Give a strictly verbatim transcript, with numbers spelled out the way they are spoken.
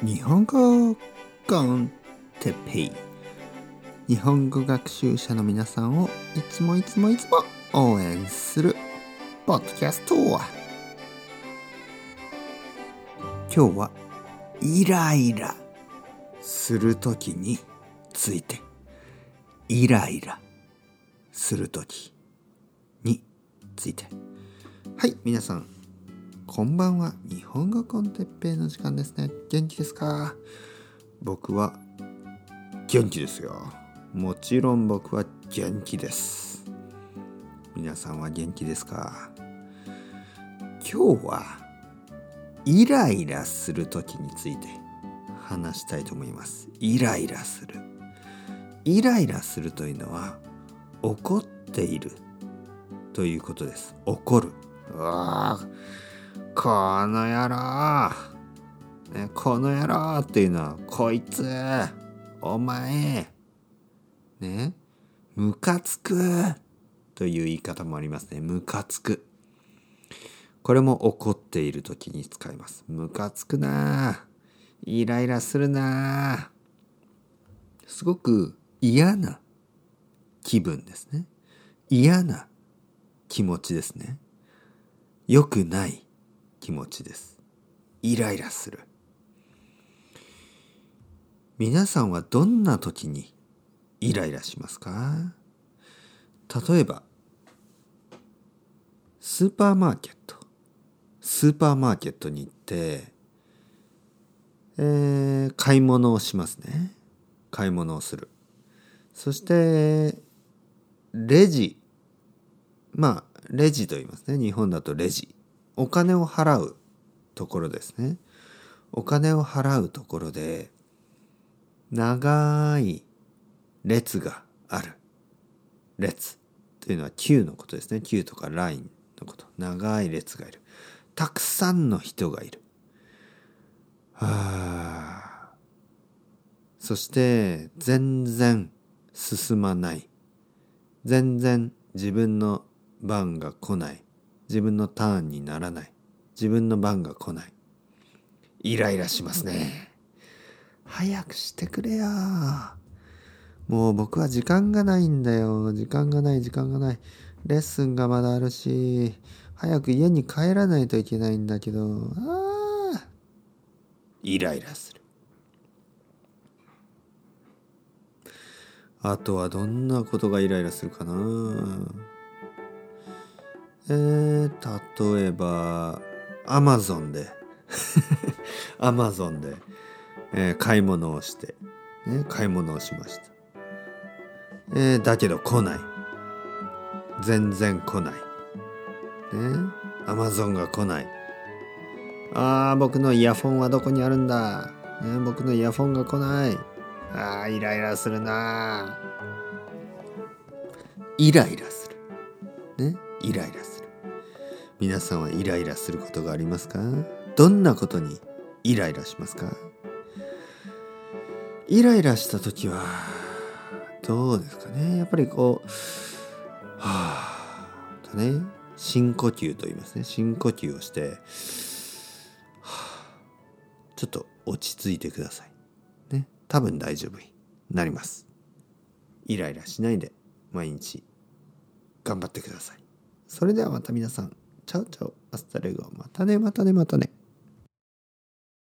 日本語コンテッペイ、日本語学習者の皆さんをいつもいつもいつも応援するポッドキャスト。今日はイライラするときについて、イライラするときについて。はい、皆さんこんばんは。日本語コンテッペイの時間ですね。元気ですか？僕は元気ですよ。もちろん僕は元気です。皆さんは元気ですか？今日はイライラするときについて話したいと思います。イライラするイライラするというのは、怒っているということです。怒る。うわー、この野郎、ね、この野郎っていうのは、こいつ、お前、ね、ムカつくという言い方もありますね。ムカつく、これも怒っている時に使います。ムカつくな、イライラするな、すごく嫌な気分ですね。嫌な気持ちですね。良くない気持ちです。イライラする。皆さんはどんな時にイライラしますか？例えばスーパーマーケットスーパーマーケットに行って、えー、買い物をしますね。買い物をする。そしてレジ、まあレジと言いますね。日本だとレジ、お金を払うところですね。お金を払うところで長い列がある。列というのはqueueのことですね。queueとかラインのこと。長い列がいる。たくさんの人がいる。はあ。そして全然進まない。全然自分の番が来ない。自分のターンにならない。自分の番が来ない。イライラしますね。早くしてくれよ。もう僕は時間がないんだよ。時間がない、時間がない。レッスンがまだあるし、早く家に帰らないといけないんだけど、ああ、イライラする。あとはどんなことがイライラするかな。えー、例えばアマゾンでアマゾンで、えー、買い物をして、ね、買い物をしました、えー、だけど来ない。全然来ない、ね、アマゾンが来ない。あー、僕のイヤフォンはどこにあるんだ、ね、僕のイヤフォンが来ない。あー、イライラするな。イライラするね。イライラする。皆さんはイライラすることがありますか？どんなことにイライラしますか？イライラしたときはどうですかね。やっぱりこう、はぁとね、深呼吸と言いますね。深呼吸をして、はぁ、ちょっと落ち着いてください。ね、多分大丈夫になります。イライラしないで毎日頑張ってください。それではまた皆さん、チャウチャウ、アスタレゴ、またねまたねまたね。